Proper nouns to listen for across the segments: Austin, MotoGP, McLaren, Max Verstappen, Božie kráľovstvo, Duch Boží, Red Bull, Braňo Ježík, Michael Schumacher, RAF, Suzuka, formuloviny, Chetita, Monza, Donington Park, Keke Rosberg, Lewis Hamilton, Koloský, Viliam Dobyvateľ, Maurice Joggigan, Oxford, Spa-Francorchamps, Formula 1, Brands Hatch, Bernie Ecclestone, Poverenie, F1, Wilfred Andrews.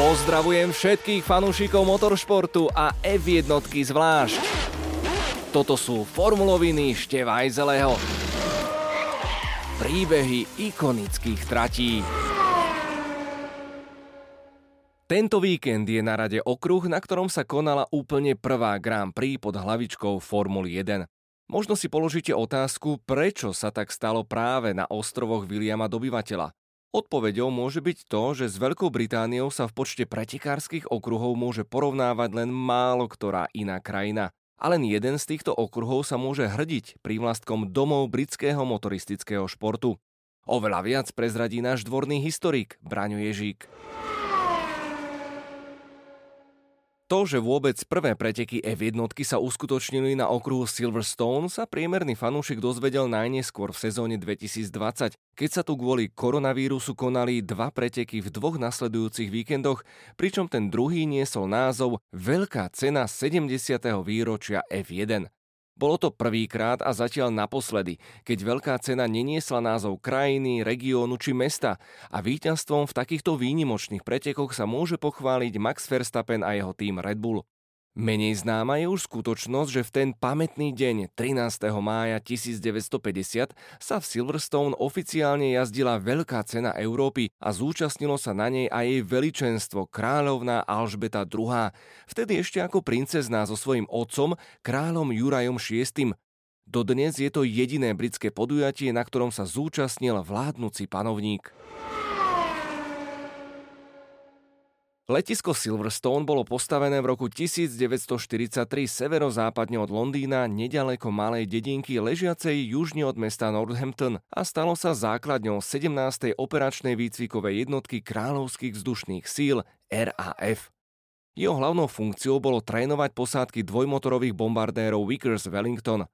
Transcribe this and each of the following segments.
Pozdravujem všetkých fanúšikov motoršportu a F1-ky zvlášť. Toto sú formuloviny Števa Ajzeleho. Príbehy ikonických tratí. Tento víkend je na rade okruh, na ktorom sa konala úplne prvá Grand Prix pod hlavičkou Formuly 1. Možno si položíte otázku, prečo sa tak stalo práve na ostrovoch Viliama Dobyvateľa. Odpoveďou môže byť to, že s Veľkou Britániou sa v počte pretekárskych okruhov môže porovnávať len málo ktorá iná krajina. A len jeden z týchto okruhov sa môže hrdiť prívlastkom domov britského motoristického športu. Oveľa viac prezradí náš dvorný historik Braňo Ježík. To, že vôbec prvé preteky F1 sa uskutočnili na okruhu Silverstone, sa priemerný fanúšik dozvedel najneskôr v sezóne 2020, keď sa tu kvôli koronavírusu konali dva preteky v dvoch nasledujúcich víkendoch, pričom ten druhý niesol názov Veľká cena 70. výročia F1. Bolo to prvýkrát a zatiaľ naposledy, keď Veľká cena neniesla názov krajiny, regiónu či mesta a víťazstvom v takýchto výnimočných pretekoch sa môže pochváliť Max Verstappen a jeho tým Red Bull. Menej známa je už skutočnosť, že v ten pamätný deň 13. mája 1950 sa v Silverstone oficiálne jazdila Veľká cena Európy a zúčastnilo sa na nej aj jej veličenstvo kráľovná Alžbeta II, vtedy ešte ako princezná so svojím otcom, kráľom Jurajom VI. Dodnes je to jediné britské podujatie, na ktorom sa zúčastnil vládnuci panovník. Letisko Silverstone bolo postavené v roku 1943 severozápadne od Londýna, neďaleko malej dedinky ležiacej južne od mesta Northampton a stalo sa základňou 17. operačnej výcvikovej jednotky Kráľovských vzdušných síl RAF. Jeho hlavnou funkciou bolo trénovať posádky dvojmotorových bombardérov Vickers Wellington.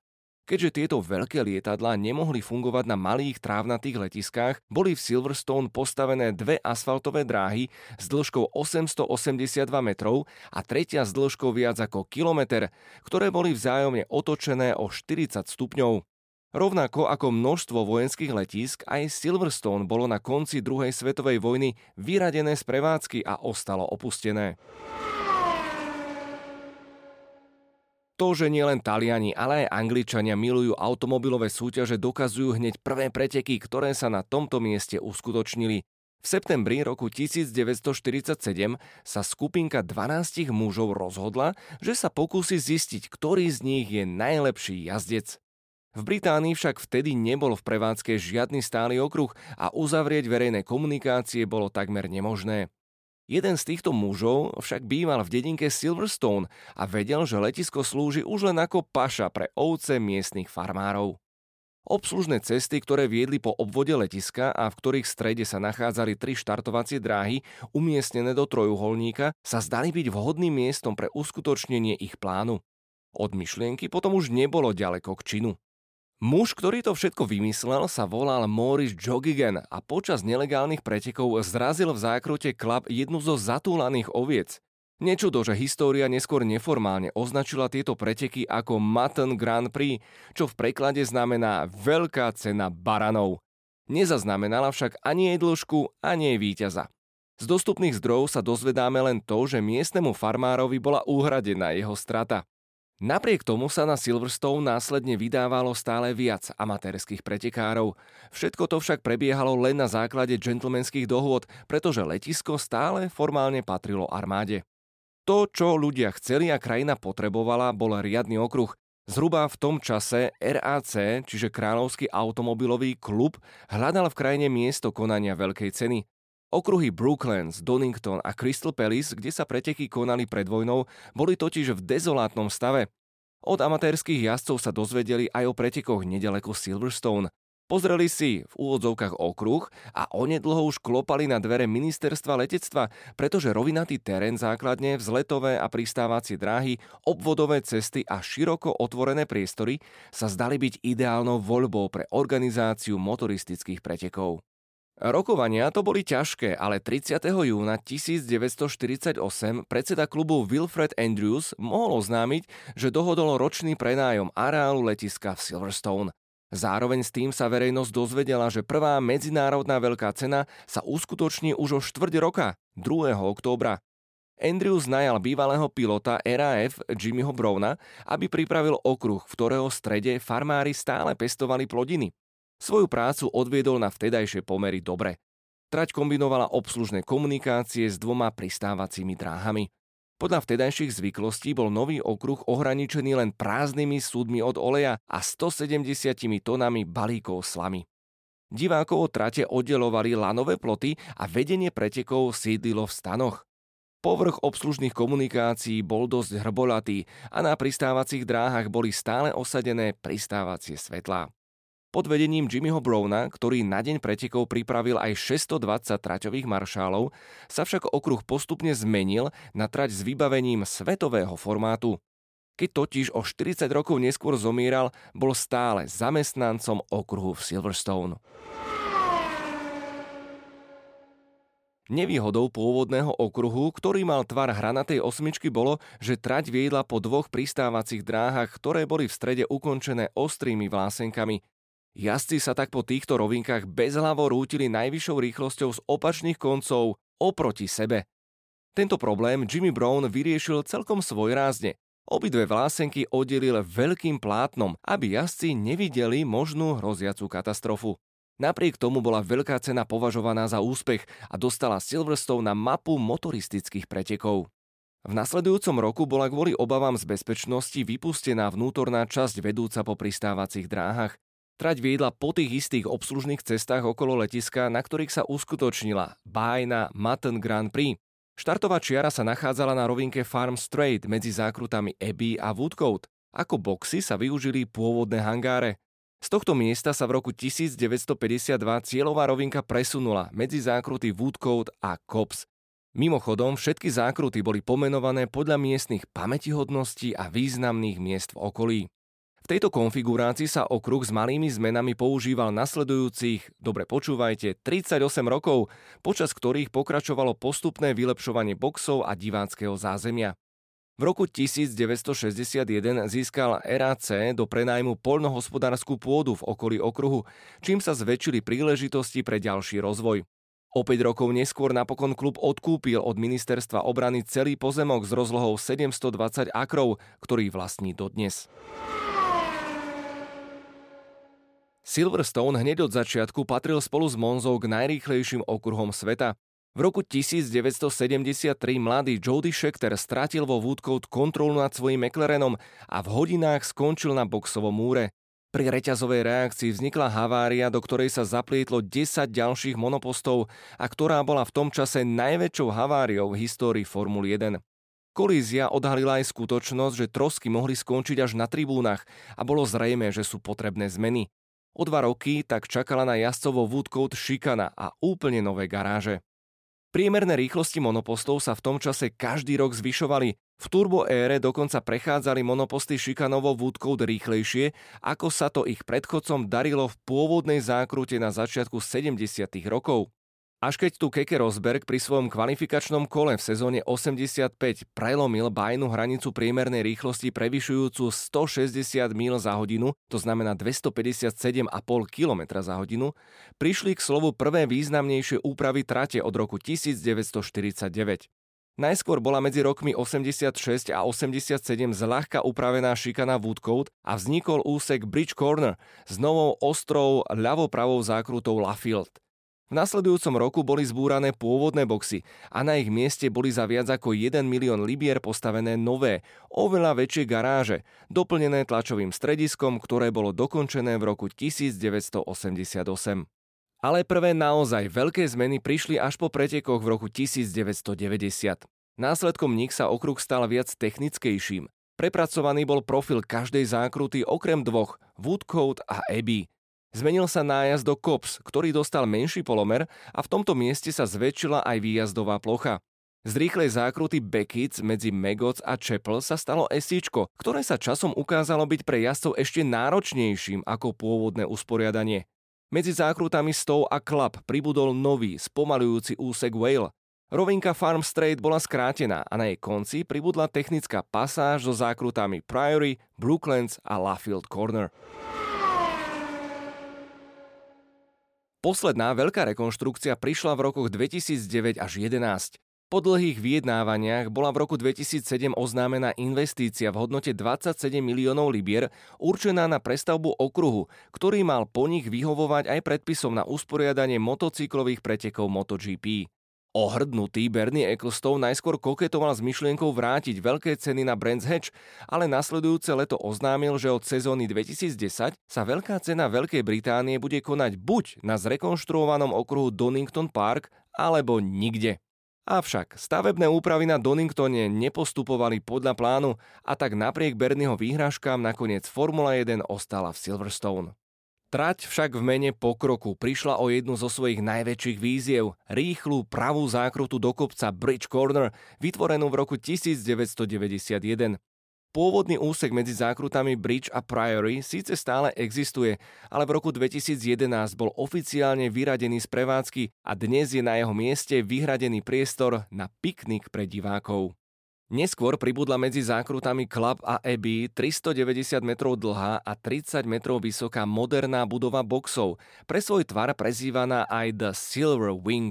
Keďže tieto veľké lietadlá nemohli fungovať na malých trávnatých letiskách, boli v Silverstone postavené dve asfaltové dráhy s dĺžkou 882 metrov a tretia s dĺžkou viac ako kilometer, ktoré boli vzájomne otočené o 40 stupňov. Rovnako ako množstvo vojenských letísk, aj Silverstone bolo na konci druhej svetovej vojny vyradené z prevádzky a ostalo opustené. To, že nielen Taliani, ale aj Angličania milujú automobilové súťaže, dokazujú hneď prvé preteky, ktoré sa na tomto mieste uskutočnili. V septembri roku 1947 sa skupinka 12 mužov rozhodla, že sa pokúsi zistiť, ktorý z nich je najlepší jazdec. V Británii však vtedy nebol v prevádzke žiadny stály okruh a uzavrieť verejné komunikácie bolo takmer nemožné. Jeden z týchto mužov však býval v dedinke Silverstone a vedel, že letisko slúži už len ako paša pre ovce miestnych farmárov. Obslužné cesty, ktoré viedli po obvode letiska a v ktorých strede sa nachádzali tri štartovacie dráhy umiestnené do trojuholníka, sa zdali byť vhodným miestom pre uskutočnenie ich plánu. Od myšlienky potom už nebolo ďaleko k činu. Muž, ktorý to všetko vymyslel, sa volal Maurice Joggigan a počas nelegálnych pretekov zrazil v zákrute klap jednu zo zatúlaných oviec. Nečudo, že história neskôr neformálne označila tieto preteky ako Mutton Grand Prix, čo v preklade znamená Veľká cena baranov. Nezaznamenala však ani jej dĺžku, ani jej víťaza. Z dostupných zdrojov sa dozvedáme len to, že miestnemu farmárovi bola uhradená jeho strata. Napriek tomu sa na Silverstone následne vydávalo stále viac amatérskych pretekárov. Všetko to však prebiehalo len na základe gentlemanských dohôd, pretože letisko stále formálne patrilo armáde. To, čo ľudia chceli a krajina potrebovala, bol riadny okruh. Zhruba v tom čase RAC, čiže Kráľovský automobilový klub, hľadal v krajine miesto konania veľkej ceny. Okruhy Brooklands, Donington a Crystal Palace, kde sa preteky konali pred vojnou, boli totiž v dezolátnom stave. Od amatérskych jazdcov sa dozvedeli aj o pretekoch nedaleko Silverstone. Pozreli si v úvodzovkách okruh a onedlho už klopali na dvere ministerstva letectva, pretože rovinatý terén základne, vzletové a pristávacie dráhy, obvodové cesty a široko otvorené priestory sa zdali byť ideálnou voľbou pre organizáciu motoristických pretekov. Rokovania to boli ťažké, ale 30. júna 1948 predseda klubu Wilfred Andrews mohol oznámiť, že dohodol ročný prenájom areálu letiska v Silverstone. Zároveň s tým sa verejnosť dozvedela, že prvá medzinárodná veľká cena sa uskutoční už o štvrť roka, 2. októbra. Andrews najal bývalého pilota RAF Jimmyho Browna, aby pripravil okruh, v ktorého strede farmári stále pestovali plodiny. Svoju prácu odviedol na vtedajšie pomery dobre. Trať kombinovala obslužné komunikácie s dvoma pristávacími dráhami. Podľa vtedajších zvyklostí bol nový okruh ohraničený len prázdnymi súdmi od oleja a 170 tonami balíkov slamy. Divákov od trate oddelovali lanové ploty a vedenie pretekov sídlilo v stanoch. Povrch obslužných komunikácií bol dosť hrbolatý a na pristávacích dráhach boli stále osadené pristávacie svetlá. Pod vedením Jimmyho Browna, ktorý na deň pretekov pripravil aj 620 traťových maršálov, sa však okruh postupne zmenil na trať s vybavením svetového formátu. Keď totiž o 40 rokov neskôr zomieral, bol stále zamestnancom okruhu v Silverstone. Nevýhodou pôvodného okruhu, ktorý mal tvar hranatej osmičky, bolo, že trať viedla po dvoch pristávacích dráhach, ktoré boli v strede ukončené ostrými vlásenkami. Jazdci sa tak po týchto rovinkách bezhlavo rútili najvyššou rýchlosťou z opačných koncov oproti sebe. Tento problém Jimmy Brown vyriešil celkom svojrázne. Obidve vlásenky oddelil veľkým plátnom, aby jazdci nevideli možnú hroziacu katastrofu. Napriek tomu bola veľká cena považovaná za úspech a dostala Silverstone na mapu motoristických pretekov. V nasledujúcom roku bola kvôli obavám z bezpečnosti vypustená vnútorná časť vedúca po pristávacích dráhach. Trať viedla po tých istých obslužných cestách okolo letiska, na ktorých sa uskutočnila bájna Matten Grand Prix. Štartová čiara sa nachádzala na rovinke Farm Straight medzi zákrutami Abbey a Woodcote. Ako boxy sa využili pôvodné hangáre. Z tohto miesta sa v roku 1952 cieľová rovinka presunula medzi zákruty Woodcote a Copse. Mimochodom, všetky zákruty boli pomenované podľa miestnych pamätihodností a významných miest v okolí. V tejto konfigurácii sa okruh s malými zmenami používal nasledujúcich, dobre počúvajte, 38 rokov, počas ktorých pokračovalo postupné vylepšovanie boxov a diváckeho zázemia. V roku 1961 získal RAC do prenájmu poľnohospodárskú pôdu v okolí okruhu, čím sa zväčšili príležitosti pre ďalší rozvoj. O 5 rokov neskôr napokon klub odkúpil od ministerstva obrany celý pozemok s rozlohou 720 akrov, ktorý vlastní dodnes. Silverstone hneď od začiatku patril spolu s Monzou k najrýchlejším okruhom sveta. V roku 1973 mladý Jody Scheckter stratil vo Woodcote kontrolu nad svojím McLarenom a v hodinách skončil na boxovom múre. Pri reťazovej reakcii vznikla havária, do ktorej sa zaplietlo 10 ďalších monopostov a ktorá bola v tom čase najväčšou haváriou v histórii Formuly 1. Kolízia odhalila aj skutočnosť, že trosky mohli skončiť až na tribúnach a bolo zrejmé, že sú potrebné zmeny. O 2 roky tak čakala na jazdcov vo Woodcote šikana a úplne nové garáže. Priemerné rýchlosti monopostov sa v tom čase každý rok zvyšovali. V turboére dokonca prechádzali monoposty šikanovo Woodcote rýchlejšie, ako sa to ich predchodcom darilo v pôvodnej zákrute na začiatku 70. rokov. Až keď tu Keke Rosberg pri svojom kvalifikačnom kole v sezóne 85 prelomil bájnu hranicu priemernej rýchlosti prevyšujúcu 160 míľ za hodinu, to znamená 257,5 km za hodinu, prišli k slovu prvé významnejšie úpravy trate od roku 1949. Najskôr bola medzi rokmi 86 a 87 zľahka upravená šikana Woodcote a vznikol úsek Bridge Corner s novou ostrou ľavo-pravou zákrutou Lafield. V nasledujúcom roku boli zbúrané pôvodné boxy a na ich mieste boli za viac ako 1 milión libier postavené nové, oveľa väčšie garáže, doplnené tlačovým strediskom, ktoré bolo dokončené v roku 1988. Ale prvé naozaj veľké zmeny prišli až po pretekoch v roku 1990. Následkom nich sa okruh stal viac technickejším. Prepracovaný bol profil každej zákruty okrem dvoch, Woodcote a Abbey. Zmenil sa nájazd do Copse, ktorý dostal menší polomer a v tomto mieste sa zväčšila aj výjazdová plocha. Z rýchlej zákruty Beckies medzi Maggots a Chapel sa stalo esíčko, ktoré sa časom ukázalo byť pre jazdcov ešte náročnejším ako pôvodné usporiadanie. Medzi zákrutami Stow a Club pribudol nový, spomalujúci úsek Whale. Rovinka Farm Straight bola skrátená a na jej konci pribudla technická pasáž so zákrutami Priory, Brooklands a Lafield Corner. Posledná veľká rekonštrukcia prišla v rokoch 2009 až 2011. Po dlhých vyjednávaniach bola v roku 2007 oznámená investícia v hodnote 27 miliónov libier určená na prestavbu okruhu, ktorý mal po nich vyhovovať aj predpisom na usporiadanie motocyklových pretekov MotoGP. Ohrdnutý Bernie Ecclestone najskôr koketoval s myšlienkou vrátiť veľké ceny na Brands Hatch, ale nasledujúce leto oznámil, že od sezóny 2010 sa veľká cena Veľkej Británie bude konať buď na zrekonštruovanom okruhu Donington Park, alebo nikde. Avšak stavebné úpravy na Doningtone nepostupovali podľa plánu a tak napriek Bernieho výhražkám nakoniec Formula 1 ostala v Silverstone. Trať však v mene pokroku prišla o jednu zo svojich najväčších víziev, rýchlu pravú zákrutu do kopca Bridge Corner, vytvorenú v roku 1991. Pôvodný úsek medzi zákrutami Bridge a Priory síce stále existuje, ale v roku 2011 bol oficiálne vyradený z prevádzky a dnes je na jeho mieste vyhradený priestor na piknik pre divákov. Neskôr pribudla medzi zákrutami Club a Abbey 390 metrov dlhá a 30 metrov vysoká moderná budova boxov, pre svoj tvar prezývaná aj The Silver Wing.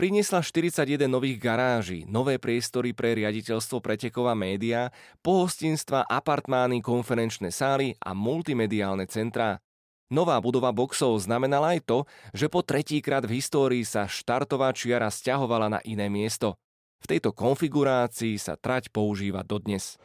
Priniesla 41 nových garáží, nové priestory pre riaditeľstvo pretekov a médiá, pohostinstva, apartmány, konferenčné sály a multimediálne centrá. Nová budova boxov znamenala aj to, že po tretíkrát v histórii sa štartová čiara sťahovala na iné miesto. V tejto konfigurácii sa trať používa dodnes.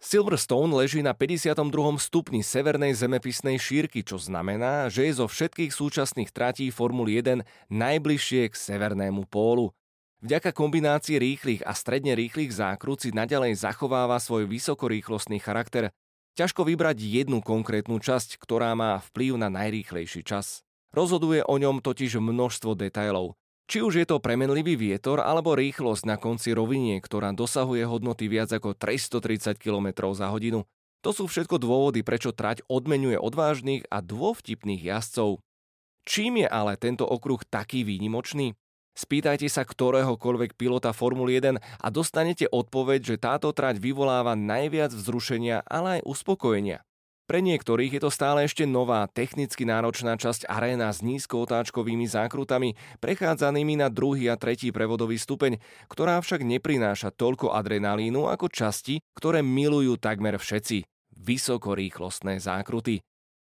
Silverstone leží na 52. stupni severnej zemepisnej šírky, čo znamená, že je zo všetkých súčasných tratí Formuly 1 najbližšie k severnému pólu. Vďaka kombinácii rýchlych a stredne rýchlych zákrut si naďalej zachováva svoj vysokorýchlostný charakter. Ťažko vybrať jednu konkrétnu časť, ktorá má vplyv na najrýchlejší čas. Rozhoduje o ňom totiž množstvo detailov. Či už je to premenlivý vietor alebo rýchlosť na konci rovinie, ktorá dosahuje hodnoty viac ako 330 km za hodinu. To sú všetko dôvody, prečo trať odmenuje odvážnych a dôvtipných jazdcov. Čím je ale tento okruh taký výnimočný? Spýtajte sa ktoréhokoľvek pilota Formuly 1 a dostanete odpoveď, že táto trať vyvoláva najviac vzrušenia, ale aj uspokojenia. Pre niektorých je to stále ešte nová, technicky náročná časť aréna s nízkootáčkovými zákrutami, prechádzanými na 2. a 3. prevodový stupeň, ktorá však neprináša toľko adrenalínu ako časti, ktoré milujú takmer všetci – vysokorýchlostné zákruty.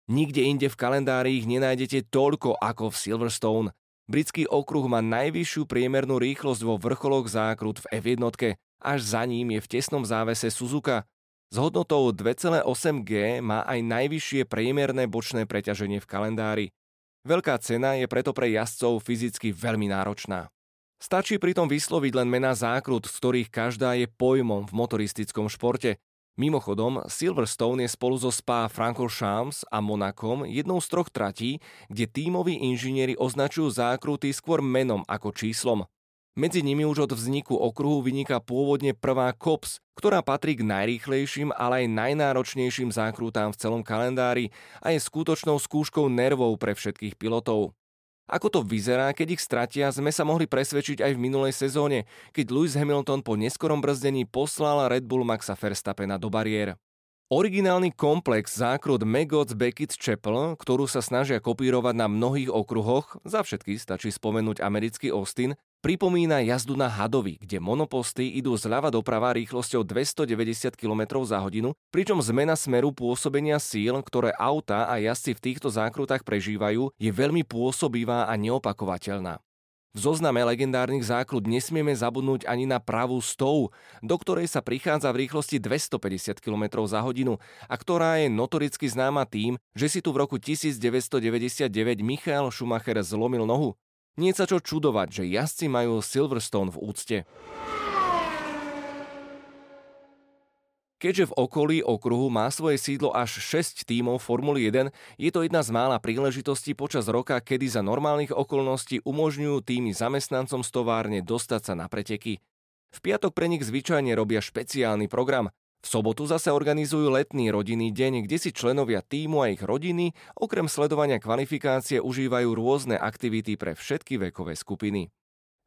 Nikde inde v kalendári ich nenájdete toľko ako v Silverstone. Britský okruh má najvyššiu priemernú rýchlosť vo vrcholoch zákrut v F1, až za ním je v tesnom závese Suzuka. S hodnotou 2,8G má aj najvyššie priemerné bočné preťaženie v kalendári. Veľká cena je preto pre jazdcov fyzicky veľmi náročná. Stačí pritom vysloviť len mená zákrut, z ktorých každá je pojmom v motoristickom športe. Mimochodom, Silverstone je spolu so Spa-Francorchamps a Monakom jednou z troch tratí, kde tímoví inžinieri označujú zákruty skôr menom ako číslom. Medzi nimi už od vzniku okruhu vyniká pôvodne prvá Kops, ktorá patrí k najrýchlejším, ale aj najnáročnejším zákrutám v celom kalendári a je skutočnou skúškou nervov pre všetkých pilotov. Ako to vyzerá, keď ich stratia, sme sa mohli presvedčiť aj v minulej sezóne, keď Lewis Hamilton po neskorom brzdení poslal Red Bull Maxa Verstappena do bariér. Originálny komplex zákrut Maggots Beckett Chapel, ktorú sa snažia kopírovať na mnohých okruhoch, za všetky stačí spomenúť americký Austin, pripomína jazdu na hadovi, kde monoposty idú zľava doprava rýchlosťou 290 km za hodinu, pričom zmena smeru pôsobenia síl, ktoré autá a jazdci v týchto zákrutách prežívajú, je veľmi pôsobivá a neopakovateľná. V zozname legendárnych zákrut nesmieme zabudnúť ani na pravú 100, do ktorej sa prichádza v rýchlosti 250 km za hodinu a ktorá je notoricky známa tým, že si tu v roku 1999 Michael Schumacher zlomil nohu. Nie sa čo čudovať, že jazdci majú Silverstone v úcte. Keďže v okolí okruhu má svoje sídlo až 6 tímov Formuly 1, je to jedna z mála príležitostí počas roka, kedy za normálnych okolností umožňujú tímy zamestnancom z továrne dostať sa na preteky. V piatok pre nich zvyčajne robia špeciálny program. V sobotu zase organizujú letný rodinný deň, kde si členovia tímu a ich rodiny okrem sledovania kvalifikácie užívajú rôzne aktivity pre všetky vekové skupiny.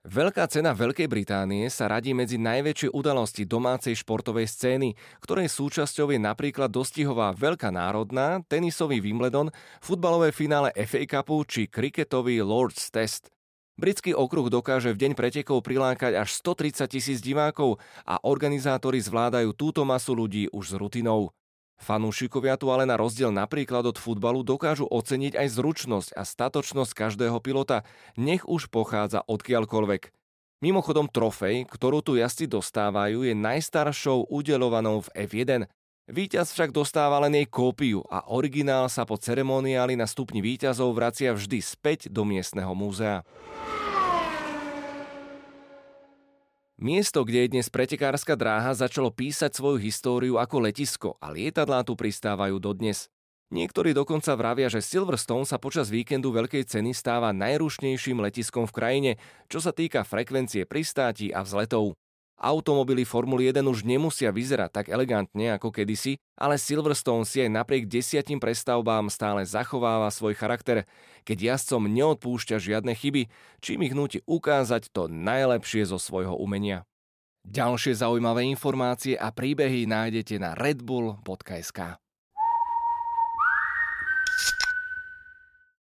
Veľká cena Veľkej Británie sa radí medzi najväčšie udalosti domácej športovej scény, ktorej súčasťou je napríklad dostihová Veľká národná, tenisový Wimbledon, futbalové finále FA Cupu či kriketový Lord's Test. Britský okruh dokáže v deň pretekov prilákať až 130 000 divákov a organizátori zvládajú túto masu ľudí už s rutinou. Fanúšikovia tu ale na rozdiel napríklad od futbalu dokážu oceniť aj zručnosť a statočnosť každého pilota, nech už pochádza odkiaľkoľvek. Mimochodom trofej, ktorú tu jazdci dostávajú, je najstaršou udeľovanou v F1. Víťaz však dostáva len jej kópiu a originál sa po ceremoniáli na stupni víťazov vracia vždy späť do miestneho múzea. Miesto, kde je dnes pretekárska dráha, začalo písať svoju históriu ako letisko a lietadlá tu pristávajú dodnes. Niektorí dokonca vravia, že Silverstone sa počas víkendu Veľkej ceny stáva najrušnejším letiskom v krajine, čo sa týka frekvencie pristátí a vzletov. Automobily Formuly 1 už nemusia vyzerať tak elegantne ako kedysi, ale Silverstone si aj napriek 10 prestavbám stále zachováva svoj charakter, keď jazdcom neodpúšťa žiadne chyby, čím ich núti ukázať to najlepšie zo svojho umenia. Ďalšie zaujímavé informácie a príbehy nájdete na redbull.sk.